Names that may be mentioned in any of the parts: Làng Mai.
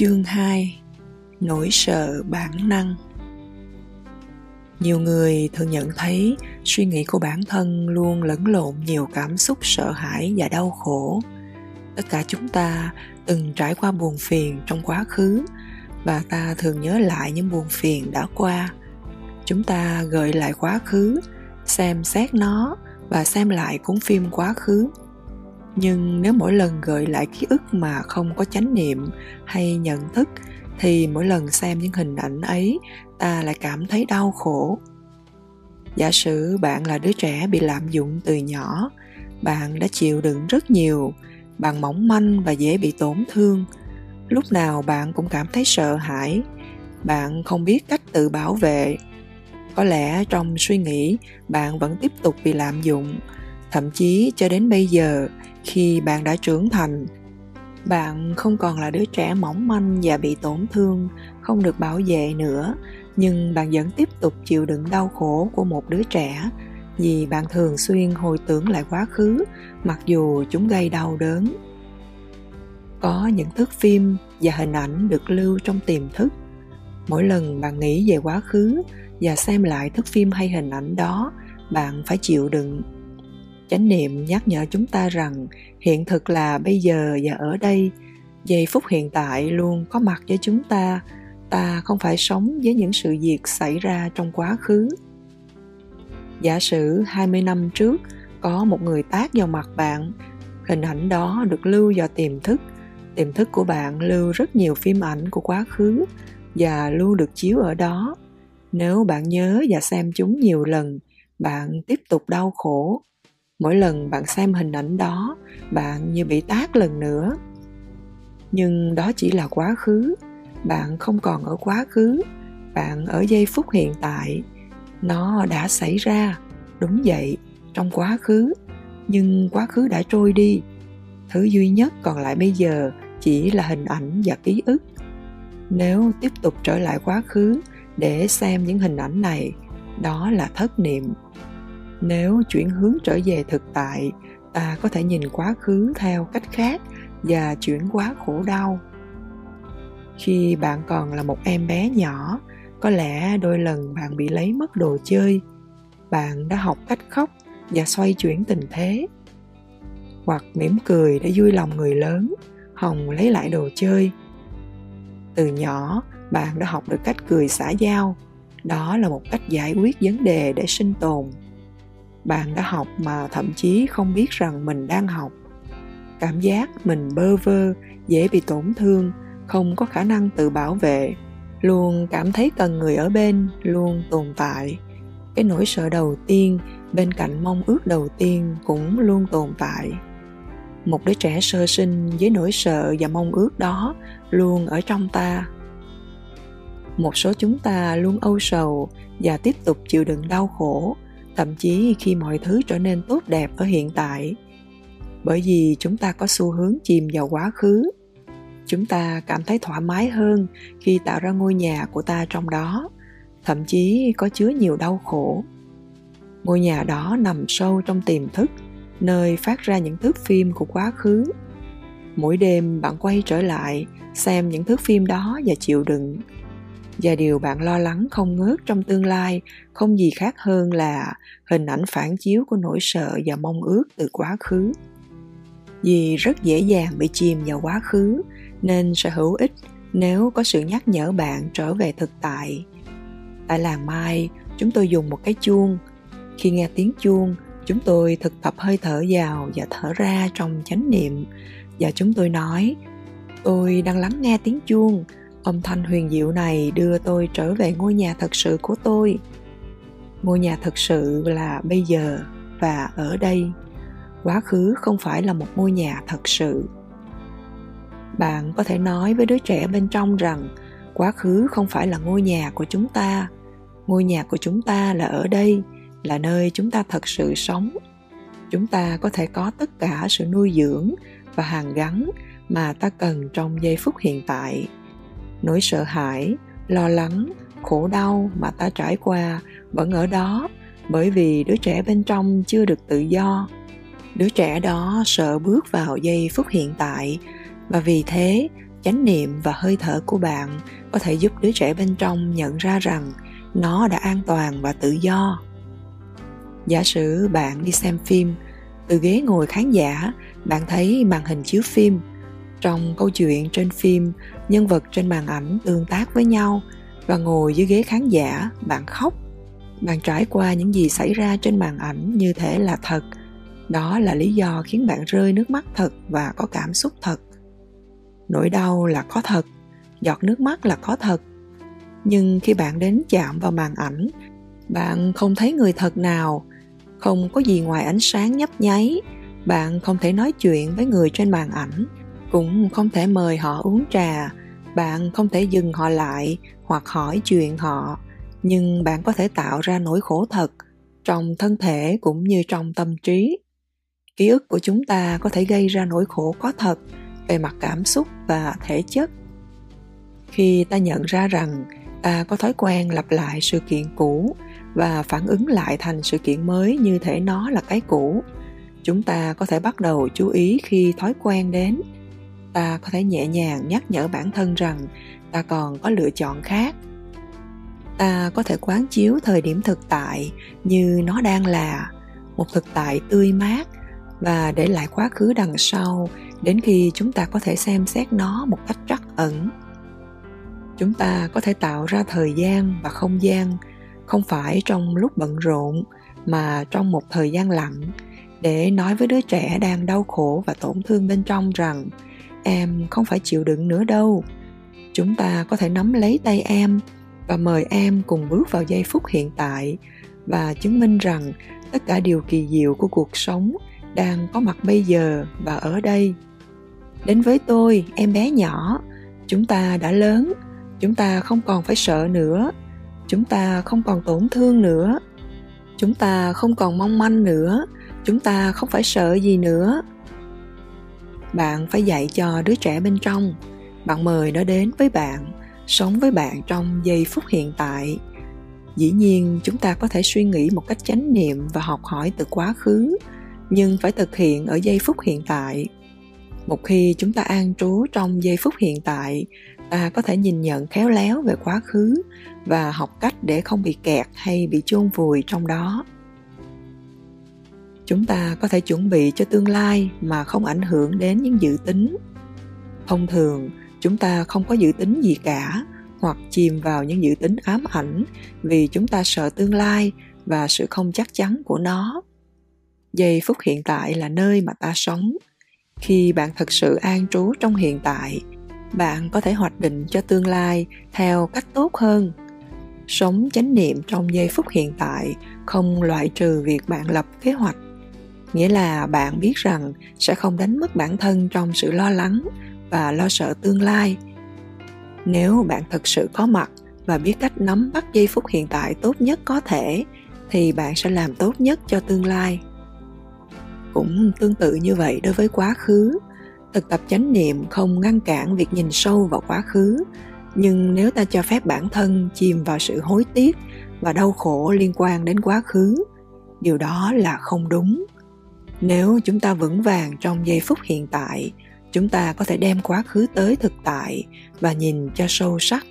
Chương 2. Nỗi sợ bản năng. Nhiều người thường nhận thấy suy nghĩ của bản thân luôn lẫn lộn nhiều cảm xúc sợ hãi và đau khổ. Tất cả chúng ta từng trải qua buồn phiền trong quá khứ và ta thường nhớ lại những buồn phiền đã qua. Chúng ta gợi lại quá khứ, xem xét nó và xem lại cuốn phim quá khứ. Nhưng nếu mỗi lần gợi lại ký ức mà không có chánh niệm hay nhận thức thì mỗi lần xem những hình ảnh ấy ta lại cảm thấy đau khổ. Giả sử bạn là đứa trẻ bị lạm dụng từ nhỏ, bạn đã chịu đựng rất nhiều, bạn mỏng manh và dễ bị tổn thương. Lúc nào bạn cũng cảm thấy sợ hãi, bạn không biết cách tự bảo vệ. Có lẽ trong suy nghĩ bạn vẫn tiếp tục bị lạm dụng, thậm chí cho đến bây giờ khi bạn đã trưởng thành. Bạn không còn là đứa trẻ mỏng manh và bị tổn thương, không được bảo vệ nữa, nhưng bạn vẫn tiếp tục chịu đựng đau khổ của một đứa trẻ vì bạn thường xuyên hồi tưởng lại quá khứ mặc dù chúng gây đau đớn. Có những thước phim và hình ảnh được lưu trong tiềm thức. Mỗi lần bạn nghĩ về quá khứ và xem lại thước phim hay hình ảnh đó, bạn phải chịu đựng. Chánh niệm nhắc nhở chúng ta rằng hiện thực là bây giờ và ở đây, giây phút hiện tại luôn có mặt với chúng ta, ta không phải sống với những sự việc xảy ra trong quá khứ. Giả sử 20 năm trước có một người tát vào mặt bạn, hình ảnh đó được lưu vào tiềm thức của bạn lưu rất nhiều phim ảnh của quá khứ và luôn được chiếu ở đó. Nếu bạn nhớ và xem chúng nhiều lần, bạn tiếp tục đau khổ. Mỗi lần bạn xem hình ảnh đó, bạn như bị tát lần nữa. Nhưng đó chỉ là quá khứ. Bạn không còn ở quá khứ. Bạn ở giây phút hiện tại. Nó đã xảy ra, đúng vậy, trong quá khứ. Nhưng quá khứ đã trôi đi. Thứ duy nhất còn lại bây giờ chỉ là hình ảnh và ký ức. Nếu tiếp tục trở lại quá khứ để xem những hình ảnh này, đó là thất niệm. Nếu chuyển hướng trở về thực tại, ta có thể nhìn quá khứ theo cách khác và chuyển hóa khổ đau. Khi bạn còn là một em bé nhỏ, có lẽ đôi lần bạn bị lấy mất đồ chơi, bạn đã học cách khóc và xoay chuyển tình thế. Hoặc mỉm cười để vui lòng người lớn, hòng lấy lại đồ chơi. Từ nhỏ, bạn đã học được cách cười xã giao, đó là một cách giải quyết vấn đề để sinh tồn. Bạn đã học mà thậm chí không biết rằng mình đang học. Cảm giác mình bơ vơ, dễ bị tổn thương, không có khả năng tự bảo vệ, luôn cảm thấy cần người ở bên, luôn tồn tại. Cái nỗi sợ đầu tiên, bên cạnh mong ước đầu tiên cũng luôn tồn tại. Một đứa trẻ sơ sinh với nỗi sợ và mong ước đó luôn ở trong ta. Một số chúng ta luôn âu sầu và tiếp tục chịu đựng đau khổ, thậm chí khi mọi thứ trở nên tốt đẹp ở hiện tại. Bởi vì chúng ta có xu hướng chìm vào quá khứ. Chúng ta cảm thấy thoải mái hơn khi tạo ra ngôi nhà của ta trong đó, thậm chí có chứa nhiều đau khổ. Ngôi nhà đó nằm sâu trong tiềm thức, nơi phát ra những thước phim của quá khứ. Mỗi đêm bạn quay trở lại, xem những thước phim đó và chịu đựng. Và điều bạn lo lắng không ngớt trong tương lai không gì khác hơn là hình ảnh phản chiếu của nỗi sợ và mong ước từ quá khứ. Vì rất dễ dàng bị chìm vào quá khứ, nên sẽ hữu ích nếu có sự nhắc nhở bạn trở về thực tại. Tại Làng Mai, chúng tôi dùng một cái chuông. Khi nghe tiếng chuông, chúng tôi thực tập hơi thở vào và thở ra trong chánh niệm. Và chúng tôi nói, tôi đang lắng nghe tiếng chuông. Âm thanh huyền diệu này đưa tôi trở về ngôi nhà thật sự của tôi. Ngôi nhà thật sự là bây giờ và ở đây. Quá khứ không phải là một ngôi nhà thật sự. Bạn có thể nói với đứa trẻ bên trong rằng quá khứ không phải là ngôi nhà của chúng ta. Ngôi nhà của chúng ta là ở đây, là nơi chúng ta thật sự sống. Chúng ta có thể có tất cả sự nuôi dưỡng và hàn gắn mà ta cần trong giây phút hiện tại. Nỗi sợ hãi, lo lắng, khổ đau mà ta trải qua vẫn ở đó bởi vì đứa trẻ bên trong chưa được tự do. Đứa trẻ đó sợ bước vào giây phút hiện tại và vì thế Chánh niệm và hơi thở của bạn có thể giúp đứa trẻ bên trong nhận ra rằng nó đã an toàn và tự do. Giả sử bạn đi xem phim, từ ghế ngồi khán giả, bạn thấy màn hình chiếu phim. Trong câu chuyện trên phim, nhân vật trên màn ảnh tương tác với nhau và ngồi dưới ghế khán giả, bạn khóc. Bạn trải qua những gì xảy ra trên màn ảnh như thể là thật. Đó là lý do khiến bạn rơi nước mắt thật và có cảm xúc thật. Nỗi đau là có thật, giọt nước mắt là có thật. Nhưng khi bạn đến chạm vào màn ảnh, bạn không thấy người thật nào, không có gì ngoài ánh sáng nhấp nháy, bạn không thể nói chuyện với người trên màn ảnh, cũng không thể mời họ uống trà, bạn không thể dừng họ lại hoặc hỏi chuyện họ, nhưng bạn có thể tạo ra nỗi khổ thật, trong thân thể cũng như trong tâm trí. Ký ức của chúng ta có thể gây ra nỗi khổ có thật về mặt cảm xúc và thể chất. Khi ta nhận ra rằng ta có thói quen lặp lại sự kiện cũ và phản ứng lại thành sự kiện mới như thể nó là cái cũ, chúng ta có thể bắt đầu chú ý khi thói quen đến. Ta có thể nhẹ nhàng nhắc nhở bản thân rằng ta còn có lựa chọn khác. Ta có thể quán chiếu thời điểm thực tại như nó đang là một thực tại tươi mát và để lại quá khứ đằng sau đến khi chúng ta có thể xem xét nó một cách trắc ẩn. Chúng ta có thể tạo ra thời gian và không gian, không phải trong lúc bận rộn mà trong một thời gian lặng, để nói với đứa trẻ đang đau khổ và tổn thương bên trong rằng em không phải chịu đựng nữa đâu. Chúng ta có thể nắm lấy tay em và mời em cùng bước vào giây phút hiện tại và chứng minh rằng tất cả điều kỳ diệu của cuộc sống đang có mặt bây giờ và ở đây. Đến với tôi, em bé nhỏ, chúng ta đã lớn, chúng ta không còn phải sợ nữa, chúng ta không còn tổn thương nữa, chúng ta không còn mong manh nữa, chúng ta không phải sợ gì nữa. Bạn phải dạy cho đứa trẻ bên trong, bạn mời nó đến với bạn, sống với bạn trong giây phút hiện tại. Dĩ nhiên, chúng ta có thể suy nghĩ một cách chánh niệm và học hỏi từ quá khứ, nhưng phải thực hiện ở giây phút hiện tại. Một khi chúng ta an trú trong giây phút hiện tại, ta có thể nhìn nhận khéo léo về quá khứ và học cách để không bị kẹt hay bị chôn vùi trong đó. Chúng ta có thể chuẩn bị cho tương lai mà không ảnh hưởng đến những dự tính. Thông thường, chúng ta không có dự tính gì cả hoặc chìm vào những dự tính ám ảnh vì chúng ta sợ tương lai và sự không chắc chắn của nó. Giây phút hiện tại là nơi mà ta sống. Khi bạn thật sự an trú trong hiện tại, bạn có thể hoạch định cho tương lai theo cách tốt hơn. Sống chánh niệm trong giây phút hiện tại không loại trừ việc bạn lập kế hoạch. Nghĩa là bạn biết rằng sẽ không đánh mất bản thân trong sự lo lắng và lo sợ tương lai. Nếu bạn thật sự có mặt và biết cách nắm bắt giây phút hiện tại tốt nhất có thể, thì bạn sẽ làm tốt nhất cho tương lai. Cũng tương tự như vậy đối với quá khứ, thực tập chánh niệm không ngăn cản việc nhìn sâu vào quá khứ, nhưng nếu ta cho phép bản thân chìm vào sự hối tiếc và đau khổ liên quan đến quá khứ, điều đó là không đúng. Nếu chúng ta vững vàng trong giây phút hiện tại, chúng ta có thể đem quá khứ tới thực tại và nhìn cho sâu sắc.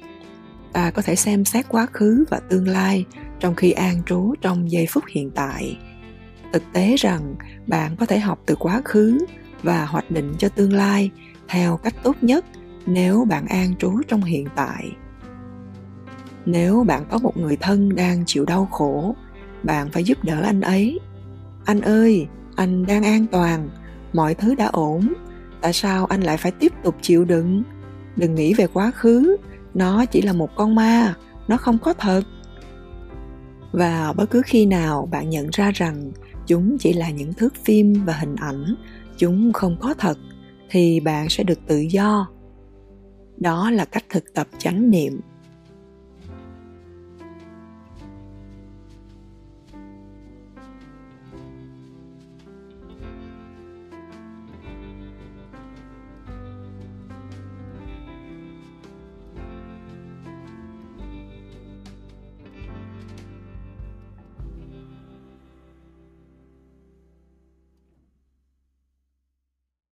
Ta có thể xem xét quá khứ và tương lai trong khi an trú trong giây phút hiện tại. Thực tế rằng bạn có thể học từ quá khứ và hoạch định cho tương lai theo cách tốt nhất nếu bạn an trú trong hiện tại. Nếu bạn có một người thân đang chịu đau khổ, bạn phải giúp đỡ anh ấy. Anh ơi, anh đang an toàn, mọi thứ đã ổn, tại sao anh lại phải tiếp tục chịu đựng? Đừng nghĩ về quá khứ, nó chỉ là một con ma, nó không có thật. Và bất cứ khi nào bạn nhận ra rằng chúng chỉ là những thước phim và hình ảnh, chúng không có thật, thì bạn sẽ được tự do. Đó là cách thực tập chánh niệm.